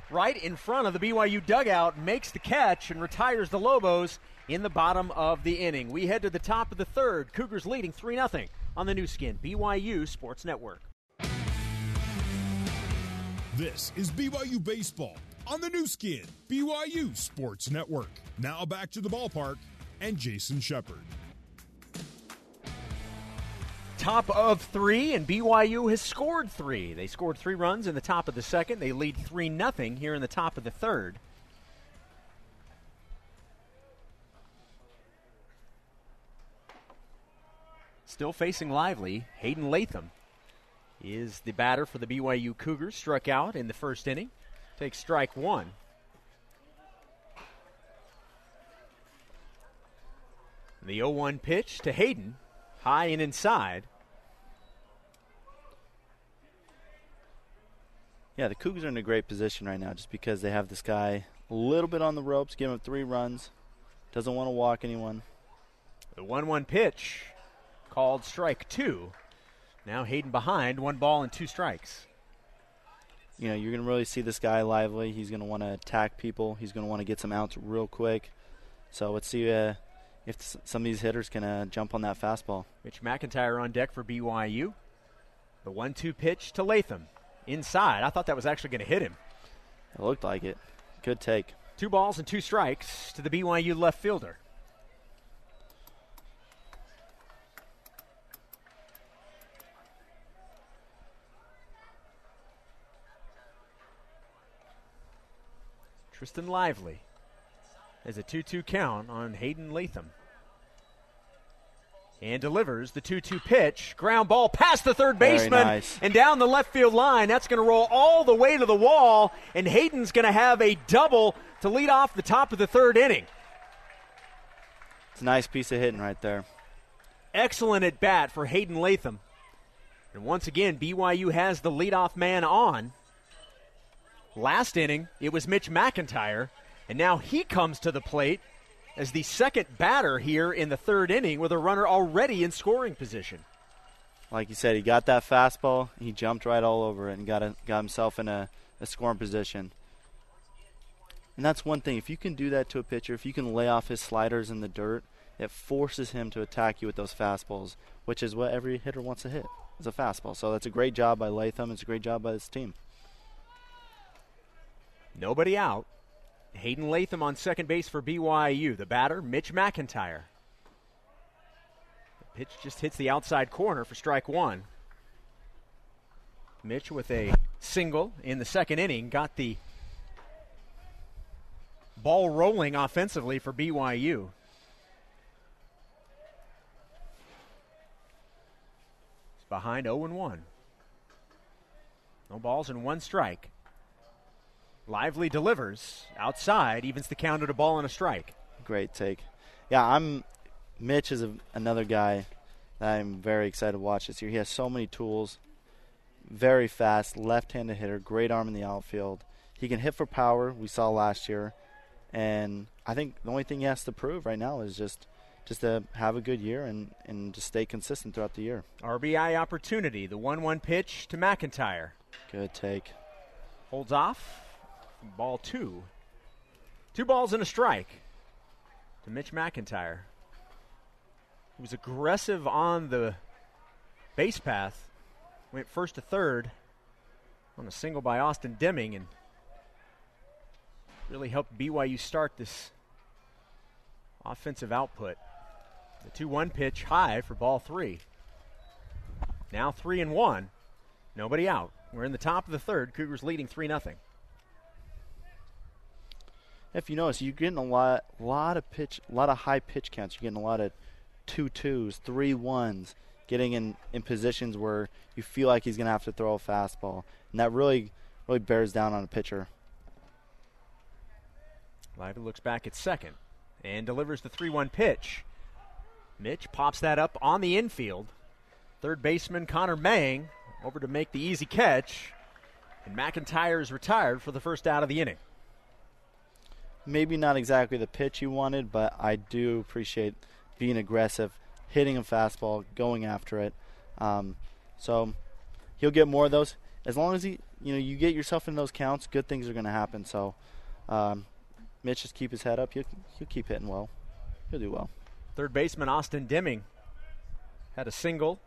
right in front of the B Y U dugout, makes the catch and retires the Lobos in the bottom of the inning. We head to the top of the third. Cougars leading three nothing on the new skin, B Y U Sports Network. This is B Y U Baseball on the new skin, B Y U Sports Network. Now back to the ballpark and Jason Shepard. Top of three, and B Y U has scored three. They scored three runs in the top of the second. They lead three nothing here in the top of the third. Still facing Lively, Hayden Latham is the batter for the B Y U Cougars. Struck out in the first inning. Takes strike one. The oh one pitch to Hayden, high and inside. Yeah, the Cougars are in a great position right now just because they have this guy a little bit on the ropes, giving up three runs, doesn't want to walk anyone. The one one pitch called strike two. Now Hayden behind, one ball and two strikes. You know, you're going to really see this guy Lively. He's going to want to attack people. He's going to want to get some outs real quick. So let's see uh, if s- some of these hitters can uh, jump on that fastball. Mitch McIntyre on deck for B Y U. The one two pitch to Latham. Inside. I thought that was actually going to hit him. It looked like it. Good take. Two balls and two strikes to the B Y U left fielder. Tristan Lively has a two two count on Hayden Latham. And delivers the two two pitch. Ground ball past the third Very baseman nice. and down the left field line. That's going to roll all the way to the wall, and Hayden's going to have a double to lead off the top of the third inning. It's a nice piece of hitting right there. Excellent at bat for Hayden Latham. And once again, B Y U has the leadoff man on. Last inning, it was Mitch McIntyre, and now he comes to the plate as the second batter here in the third inning with a runner already in scoring position. Like you said, he got that fastball, he jumped right all over it and got a, got himself in a, a scoring position. And that's one thing. If you can do that to a pitcher, if you can lay off his sliders in the dirt, it forces him to attack you with those fastballs, which is what every hitter wants to hit, is a fastball. So that's a great job by Latham. It's a great job by this team. Nobody out. Hayden Latham on second base for B Y U. The batter, Mitch McIntyre. Pitch just hits the outside corner for strike one. Mitch with a single in the second inning got the ball rolling offensively for B Y U. It's behind oh and one. No balls and one strike. Lively delivers outside, evens the count at a ball and a strike. Great take. Yeah, I'm. Mitch is a, another guy that I'm very excited to watch this year. He has so many tools. Very fast, left-handed hitter, great arm in the outfield. He can hit for power, we saw last year. And I think the only thing he has to prove right now is just just to have a good year and, and just stay consistent throughout the year. R B I opportunity, the one one pitch to McIntyre. Good take. Holds off, ball two. Two balls and a strike to Mitch McIntyre. He was aggressive on the base path. Went first to third on a single by Austin Deming and really helped B Y U start this offensive output. The two one pitch high for ball three. Now three and one. Nobody out. We're in the top of the third. Cougars leading three nothing. If you notice, you're getting a lot, lot of pitch, a lot of high pitch counts. You're getting a lot of two twos, three ones. Getting in, in positions where you feel like he's going to have to throw a fastball. And that really, really bears down on a pitcher. Lively looks back at second and delivers the three one pitch. Mitch pops that up on the infield. Third baseman Connor Mang over to make the easy catch. And McIntyre is retired for the first out of the inning. Maybe not exactly the pitch you wanted, but I do appreciate being aggressive. Hitting a fastball, going after it. Um, so he'll get more of those. As long as he, you know, you get yourself in those counts, good things are going to happen. So um, Mitch just keep his head up. He'll, he'll keep hitting well. He'll do well. Third baseman Austin Deming had a single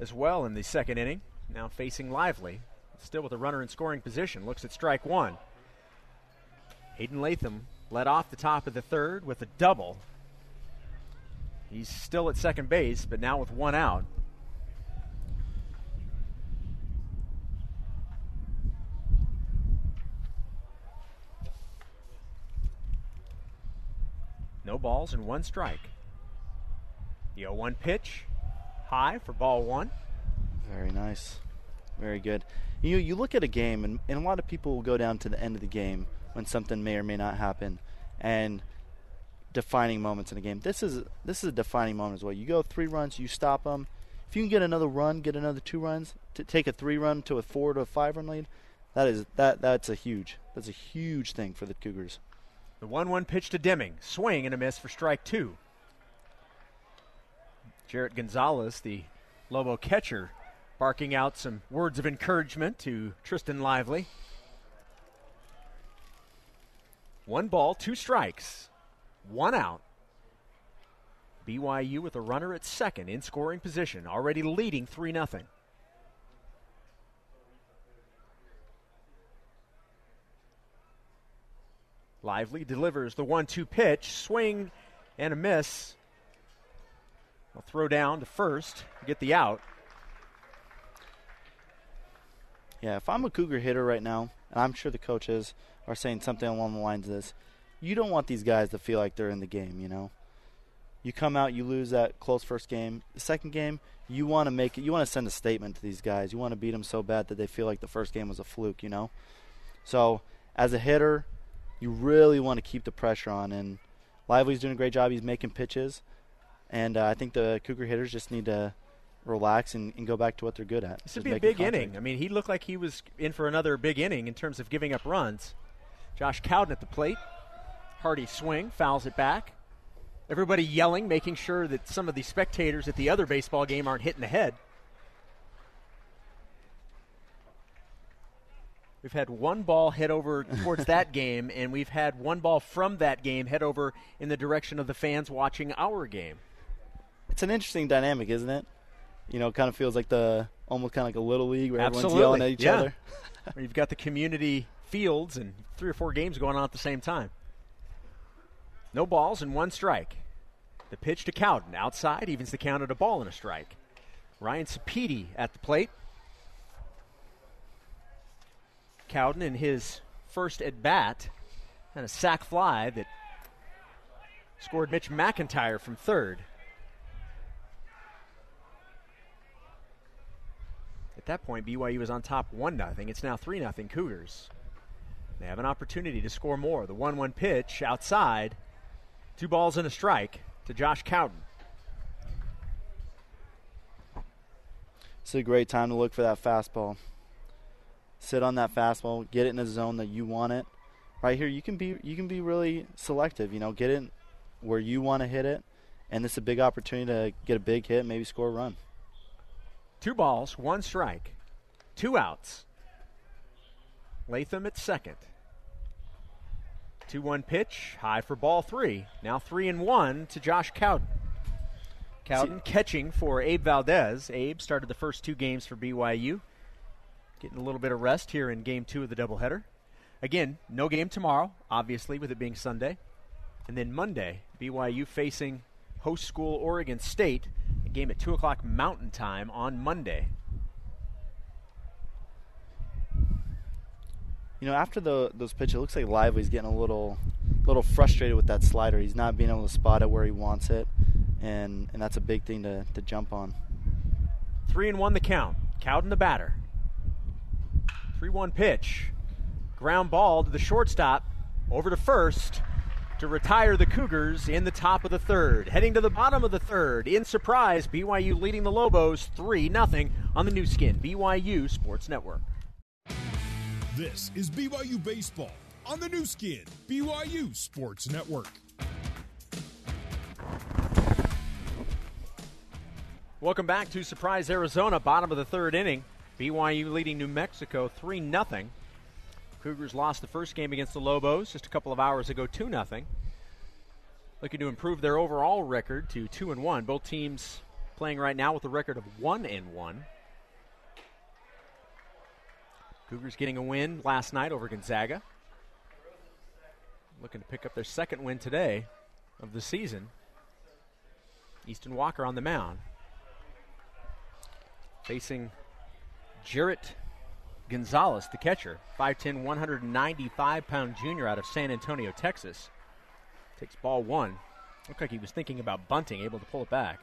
as well in the second inning. Now facing Lively. Still with a runner in scoring position. Looks at strike one. Hayden Latham led off the top of the third with a double. He's still at second base, but now with one out. No balls and one strike. The oh one pitch, high for ball one. Very nice. Very good. You you look at a game, and, and a lot of people will go down to the end of the game when something may or may not happen. And defining moments in the game. This is this is a defining moment as well. You go three runs, you stop them. If you can get another run, get another two runs, to take a three run to a four to a five run lead, that is that that's a huge that's a huge thing for the Cougars. The one one pitch to Deming, swing and a miss for strike two. Jarrett Gonzalez, the Lobo catcher, barking out some words of encouragement to Tristan Lively. One ball, two strikes. One out. B Y U with a runner at second in scoring position, already leading three nothing. Lively delivers the one two pitch, swing and a miss. They'll throw down to first to get the out. Yeah, if I'm a Cougar hitter right now, and I'm sure the coaches are saying something along the lines of this, you don't want these guys to feel like they're in the game, you know. You come out, you lose that close first game. The second game, you want to make it. You want to send a statement to these guys. You want to beat them so bad that they feel like the first game was a fluke, you know. So as a hitter, you really want to keep the pressure on. And Lively's doing a great job. He's making pitches. And uh, I think the Cougar hitters just need to relax and, and go back to what they're good at. This would be a big contact. Inning. I mean, he looked like he was in for another big inning in terms of giving up runs. Josh Cowden at the plate. Hardy swing, fouls it back. Everybody yelling, making sure that some of the spectators at the other baseball game aren't hitting the head. We've had one ball head over towards that game, and we've had one ball from that game head over in the direction of the fans watching our game. It's an interesting dynamic, isn't it? You know, it kind of feels like the almost kind of like a little league where Absolutely. Everyone's yelling at each yeah. other. Where you've got the community fields and three or four games going on at the same time. No balls and one strike. The pitch to Cowden, outside, evens the count at a ball and a strike. Ryan Cepedi at the plate. Cowden in his first at-bat, and a sac fly that scored Mitch McIntyre from third. At that point, B Y U was on top one nothing. It's now three nothing Cougars. They have an opportunity to score more. The one one pitch outside. Two balls and a strike to Josh Cowden. It's a great time to look for that fastball. Sit on that fastball. Get it in a zone that you want it. Right here, you can be you can be really selective. You know, get it where you want to hit it. And this is a big opportunity to get a big hit, maybe score a run. Two balls, one strike, two outs. Latham at second. two one pitch, high for ball three. Now three and one to Josh Cowden. Cowden See, catching for Abe Valdez. Abe started the first two games for B Y U. Getting a little bit of rest here in game two of the doubleheader. Again, no game tomorrow, obviously, with it being Sunday. And then Monday, B Y U facing host school Oregon State. A game at two o'clock Mountain Time on Monday. You know, after the, those pitches, it looks like Lively's getting a little little frustrated with that slider. He's not being able to spot it where he wants it, and, and that's a big thing to, to jump on. Three and one the count. Cowden the batter. three one pitch. Ground ball to the shortstop. Over to first to retire the Cougars in the top of the third. Heading to the bottom of the third. In Surprise, B Y U leading the Lobos three nothing on the new skin, B Y U Sports Network. This is B Y U Baseball on the new skin, B Y U Sports Network. Welcome back to Surprise, Arizona, bottom of the third inning. B Y U leading New Mexico three nothing. Cougars lost the first game against the Lobos just a couple of hours ago, two nothing. Looking to improve their overall record to two and one. Both teams playing right now with a record of one and one. Cougars getting a win last night over Gonzaga. Looking to pick up their second win today of the season. Easton Walker on the mound. Facing Jarrett Gonzalez, the catcher. five ten, one ninety-five pound junior out of San Antonio, Texas. Takes ball one. Looked like he was thinking about bunting, able to pull it back.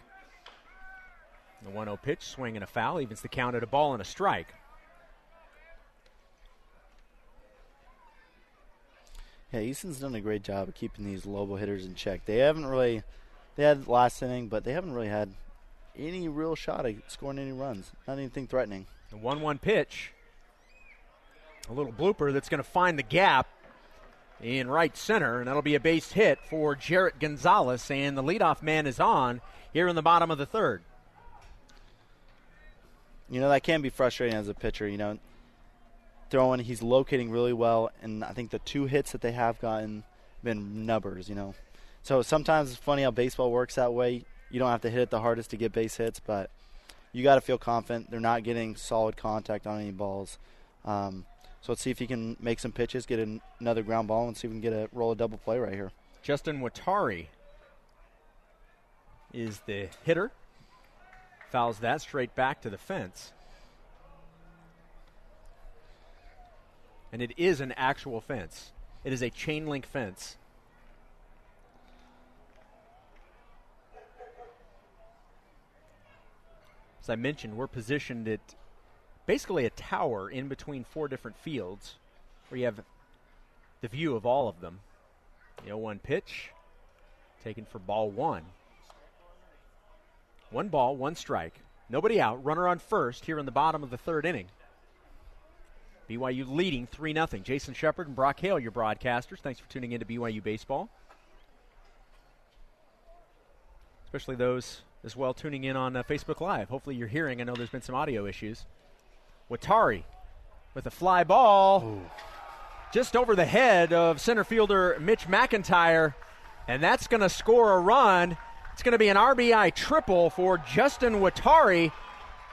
The one oh pitch, swing and a foul. Evens the count at a ball and a strike. Yeah, Easton's done a great job of keeping these Lobo hitters in check. They haven't really, they had last inning, but they haven't really had any real shot at scoring any runs. Not anything threatening. The one one pitch. A little blooper that's going to find the gap in right center, and that'll be a base hit for Jarrett Gonzalez, and the leadoff man is on here in the bottom of the third. You know, that can be frustrating as a pitcher, you know. Throwing, he's locating really well, and I think the two hits that they have gotten been numbers, you know. So sometimes it's funny how baseball works that way. You don't have to hit it the hardest to get base hits, but you got to feel confident they're not getting solid contact on any balls. Um, so let's see if he can make some pitches, get an, another ground ball, and see if we can get a roll a double play right here. Justin Watari is the hitter. Fouls that straight back to the fence. And it is an actual fence. It is a chain link fence. As I mentioned, we're positioned at basically a tower in between four different fields where you have the view of all of them. The oh one pitch taken for ball one. One ball, one strike. Nobody out. Runner on first here in the bottom of the third inning. B Y U leading three nothing. Jason Shepard and Brock Hale, your broadcasters. Thanks for tuning in to B Y U Baseball. Especially those as well tuning in on uh, Facebook Live. Hopefully you're hearing. I know there's been some audio issues. Watari with a fly ball. Ooh. Just over the head of center fielder Mitch McIntyre. And that's going to score a run. It's going to be an R B I triple for Justin Watari.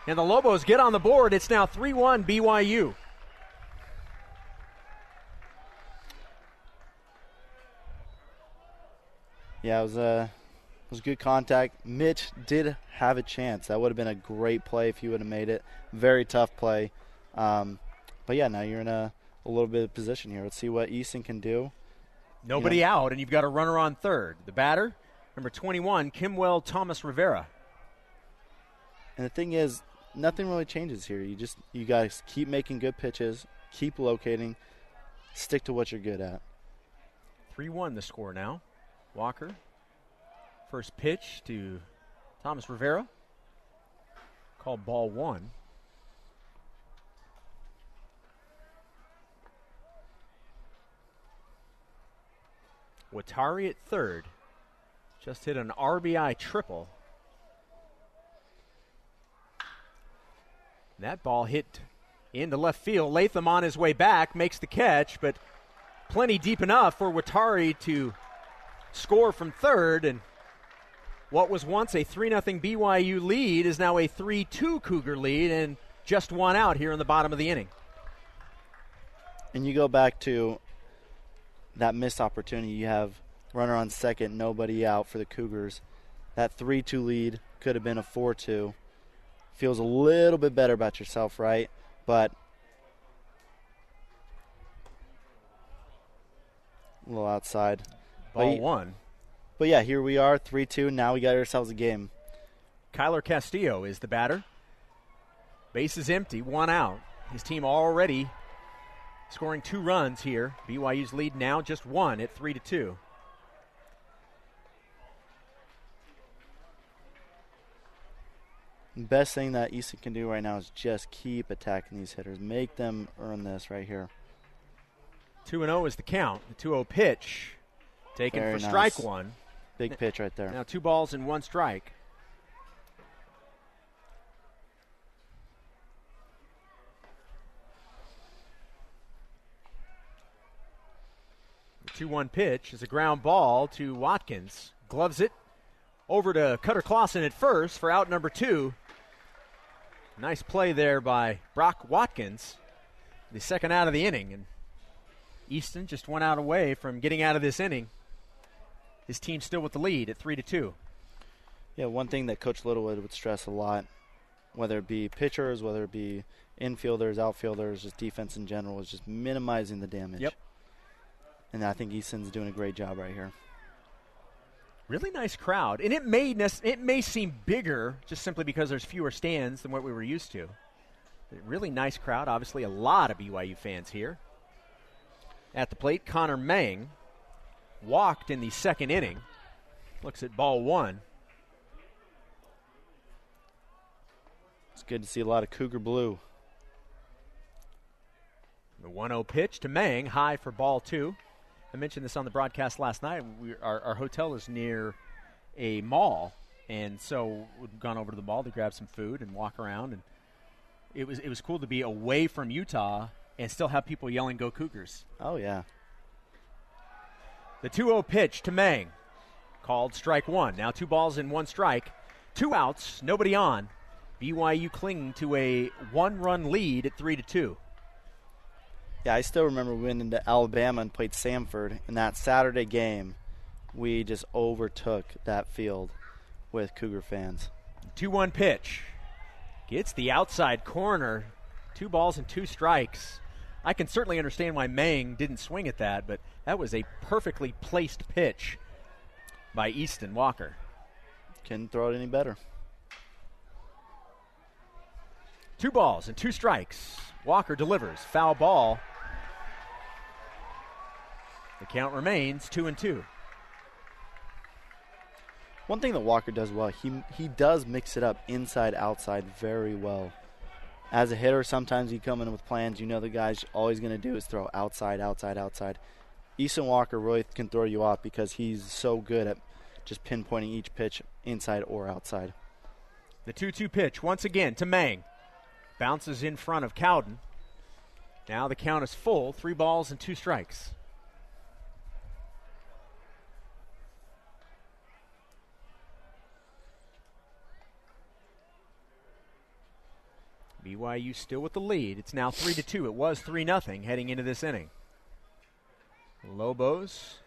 And the Lobos get on the board. It's now three one B Y U. Yeah, it was a was good contact. Mitch did have a chance. That would have been a great play if he would have made it. Very tough play. Um, but, yeah, now you're in a, a little bit of position here. Let's see what Easton can do. Nobody you know. out, and you've got a runner on third. The batter, number twenty-one, Kimwell Thomas Rivera. And the thing is, nothing really changes here. You just you guys keep making good pitches, keep locating, stick to what you're good at. three one the score now. Walker. First pitch to Thomas Rivera. Called ball one. Watari at third. Just hit an R B I triple. That ball hit into left field. Latham on his way back makes the catch, but plenty deep enough for Watari to score from third. And what was once a three nothing B Y U lead is now a three two Cougar lead, and just one out here in the bottom of the inning. And you go back to that missed opportunity. You have runner on second, nobody out for the Cougars. That three two lead could have been a four two. Feels a little bit better about yourself, right? But a little outside. Ball but, one. But, yeah, here we are, three two. Now we got ourselves a game. Kyler Castillo is the batter. Base is empty, one out. His team already scoring two runs here. B Y U's lead now just one at three to two. Best thing that Easton can do right now is just keep attacking these hitters. Make them earn this right here. two oh is the count. The two oh pitch taken Very for nice. strike one. Big N- pitch right there. Now two balls and one strike. The two one pitch is a ground ball to Watkins. Gloves it over to Cutter Klaassen at first for out number two. Nice play there by Brock Watkins, the second out of the inning. And Easton just one out away from getting out of this inning. His team still with the lead at three to two. Yeah, one thing that Coach Littlewood would stress a lot, whether it be pitchers, whether it be infielders, outfielders, just defense in general, is just minimizing the damage. Yep. And I think Easton's doing a great job right here. Really nice crowd, and it may nec- it may seem bigger just simply because there's fewer stands than what we were used to. But really nice crowd, obviously a lot of B Y U fans here. At the plate, Connor Mang walked in the second inning. Looks at ball one. It's good to see a lot of Cougar blue. The one oh pitch to Mang, high for ball two. I mentioned this on the broadcast last night. We, our, our hotel is near a mall, and so we've gone over to the mall to grab some food and walk around. And it was it was cool to be away from Utah and still have people yelling, "Go Cougars!" Oh yeah. The two oh pitch to Mang, called strike one. Now two balls and one strike, two outs, nobody on. B Y U clinging to a one-run lead at three to two. Yeah, I still remember we went into Alabama and played Samford. In that Saturday game, we just overtook that field with Cougar fans. two one pitch. Gets the outside corner. Two balls and two strikes. I can certainly understand why Mang didn't swing at that, but that was a perfectly placed pitch by Easton Walker. Couldn't throw it any better. Two balls and two strikes. Walker delivers. Foul ball. The count remains two and two. One thing that Walker does well, he he does mix it up inside, outside very well. As a hitter, sometimes you come in with plans. You know the guy's always going to do is throw outside, outside, outside. Easton Walker really can throw you off because he's so good at just pinpointing each pitch inside or outside. The two two pitch once again to Mang. Bounces in front of Cowden. Now the count is full. Three balls and two strikes. B Y U still with the lead. It's now three to two. It was three nothing heading into this inning. Lobos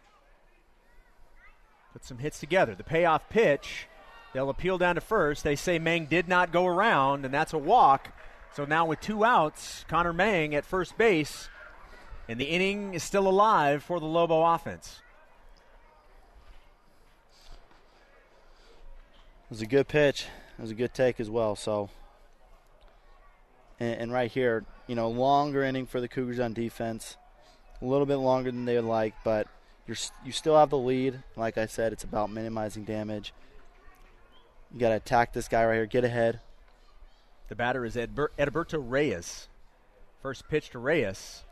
Put some hits together. The payoff pitch, they'll appeal down to first. They say Mang did not go around, and that's a walk. So now with two outs, Connor Mang at first base, and the inning is still alive for the Lobo offense. It was a good pitch. It was a good take as well. So, and, and right here, you know, longer inning for the Cougars on defense. A little bit longer than they would like, but you're, you still have the lead. Like I said, it's about minimizing damage. You got to attack this guy right here. Get ahead. The batter is Edber- Eriberto Reyes. First pitch to Reyes.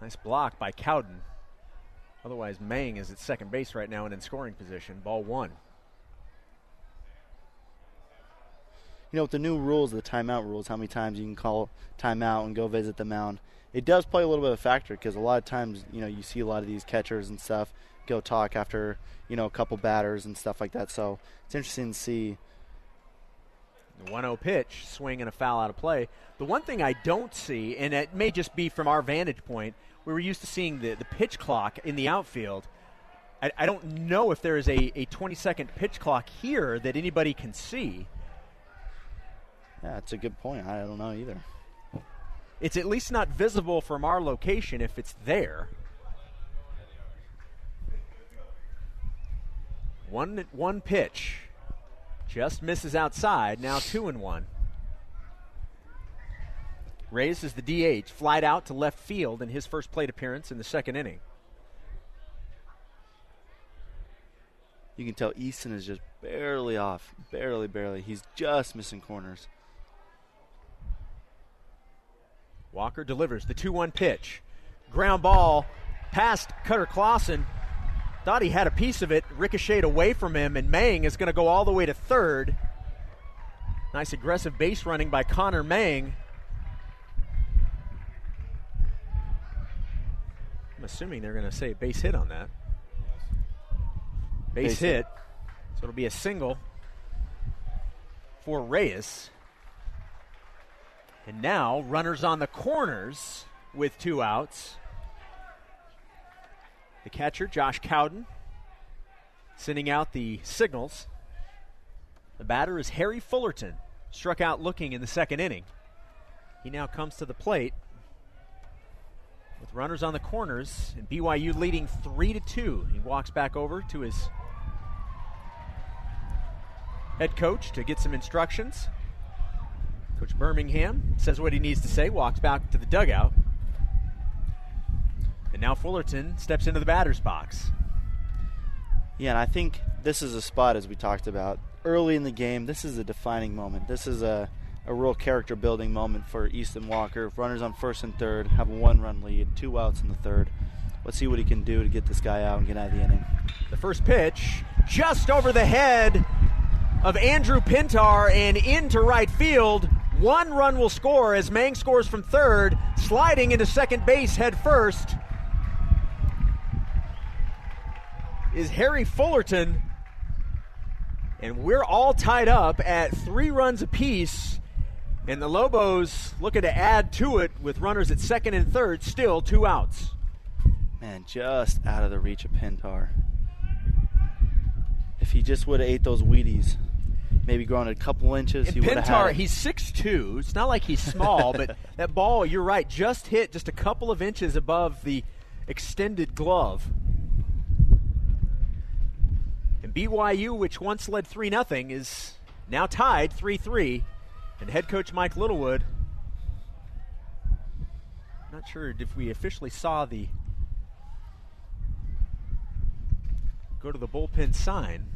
Nice block by Cowden. Otherwise, Mang is at second base right now and in scoring position. Ball one. You know, with the new rules, the timeout rules, how many times you can call timeout and go visit the mound, it does play a little bit of a factor because a lot of times, you know, you see a lot of these catchers and stuff go talk after, you know, a couple batters and stuff like that. So it's interesting to see. The one oh pitch, swing and a foul out of play. The one thing I don't see, and it may just be from our vantage point, we were used to seeing the, the pitch clock in the outfield. I, I don't know if there is a, a twenty-second pitch clock here that anybody can see. Yeah, that's a good point. I don't know either. It's at least not visible from our location if it's there. One one pitch. Just misses outside. Now two and one. Reyes is the D H. Flied out to left field in his first plate appearance in the second inning. You can tell Easton is just barely off. Barely, barely. He's just missing corners. Walker delivers the two one pitch. Ground ball past Cutter Klaassen. Thought he had a piece of it. Ricocheted away from him, and Mang is going to go all the way to third. Nice aggressive base running by Connor Mang. I'm assuming they're going to say a base hit on that. Base, base hit. hit. So it'll be a single for Reyes. And now, runners on the corners with two outs. The catcher, Josh Cowden, sending out the signals. The batter is Harry Fullerton, struck out looking in the second inning. He now comes to the plate with runners on the corners, and B Y U leading three to two. He walks back over to his head coach to get some instructions. Coach Birmingham says what he needs to say, walks back to the dugout. And now Fullerton steps into the batter's box. Yeah, and I think this is a spot, as we talked about, early in the game. This is a defining moment. This is a, a real character-building moment for Easton Walker. Runners on first and third, have a one-run lead, two outs in the third. Let's see what he can do to get this guy out and get out of the inning. The first pitch just over the head of Andrew Pintar and into right field. One run will score as Mang scores from third, sliding into second base head first. Is Harry Fullerton, and we're all tied up at three runs apiece, and the Lobos looking to add to it with runners at second and third, still two outs. Man, just out of the reach of Pintar. If he just would have ate those Wheaties, maybe grown a couple inches, and he would have had it. Pintar, he's six two. It's not like he's small, but that ball, you're right, just hit just a couple of inches above the extended glove. And B Y U, which once led three nothing, is now tied three three. And head coach Mike Littlewood, not sure if we officially saw the go to the bullpen sign.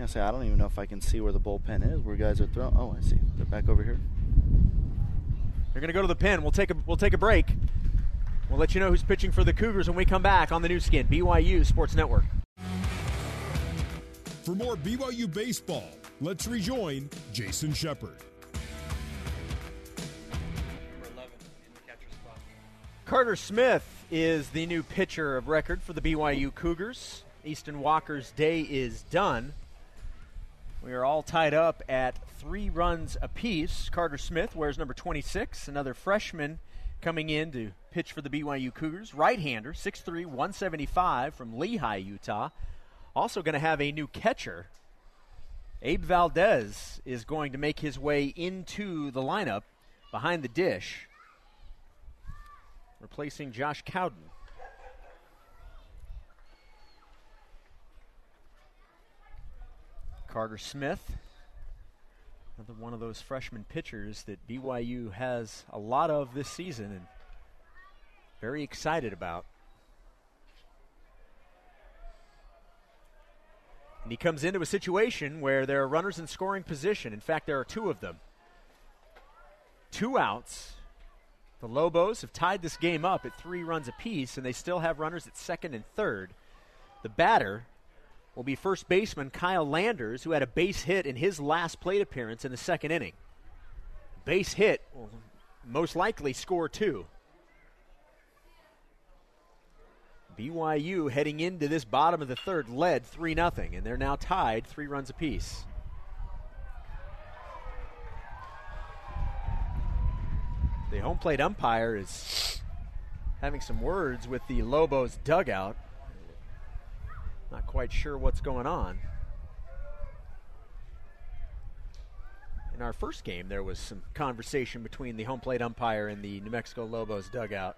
I say I don't even know if I can see where the bullpen is, where guys are throwing. Oh, I see. They're back over here. They're going to go to the pen. We'll take a we'll take a break. We'll let you know who's pitching for the Cougars when we come back on the new skin, B Y U Sports Network. For more B Y U baseball, let's rejoin Jason Shepard. Carter Smith is the new pitcher of record for the B Y U Cougars. Easton Walker's day is done. We are all tied up at three runs apiece. Carter Smith wears number twenty-six, another freshman coming in to pitch for the B Y U Cougars. Right-hander, six three, one seventy-five from Lehi, Utah. Also going to have a new catcher. Abe Valdez is going to make his way into the lineup behind the dish, replacing Josh Cowden. Carter Smith, another one of those freshman pitchers that B Y U has a lot of this season and very excited about. And he comes into a situation where there are runners in scoring position. In fact, there are two of them. Two outs. The Lobos have tied this game up at three runs apiece, and they still have runners at second and third. The batter will be first baseman Kyle Landers, who had a base hit in his last plate appearance in the second inning. Base hit will most likely score two. B Y U heading into this bottom of the third led three nothing, and they're now tied three runs apiece. The home plate umpire is having some words with the Lobos dugout. Not quite sure what's going on. In our first game, there was some conversation between the home plate umpire and the New Mexico Lobos dugout.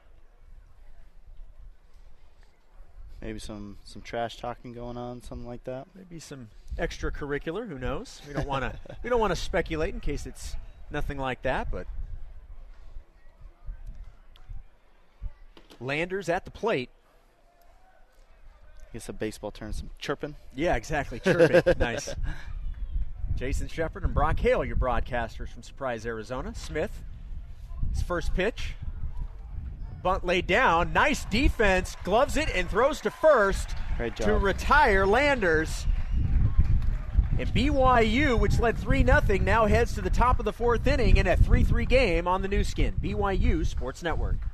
Maybe some, some trash talking going on, something like that. Maybe some extracurricular, who knows? We don't want to we don't want to speculate in case it's nothing like that, but Landers at the plate. I guess a baseball term, some chirping. Yeah, exactly, chirping. Nice. Jason Shepard and Brock Hale, your broadcasters from Surprise, Arizona. Smith, his first pitch. Bunt laid down, nice defense, gloves it and throws to first to retire Landers. And B Y U, which led three nothing, now heads to the top of the fourth inning in a three three game on the new skin, B Y U Sports Network.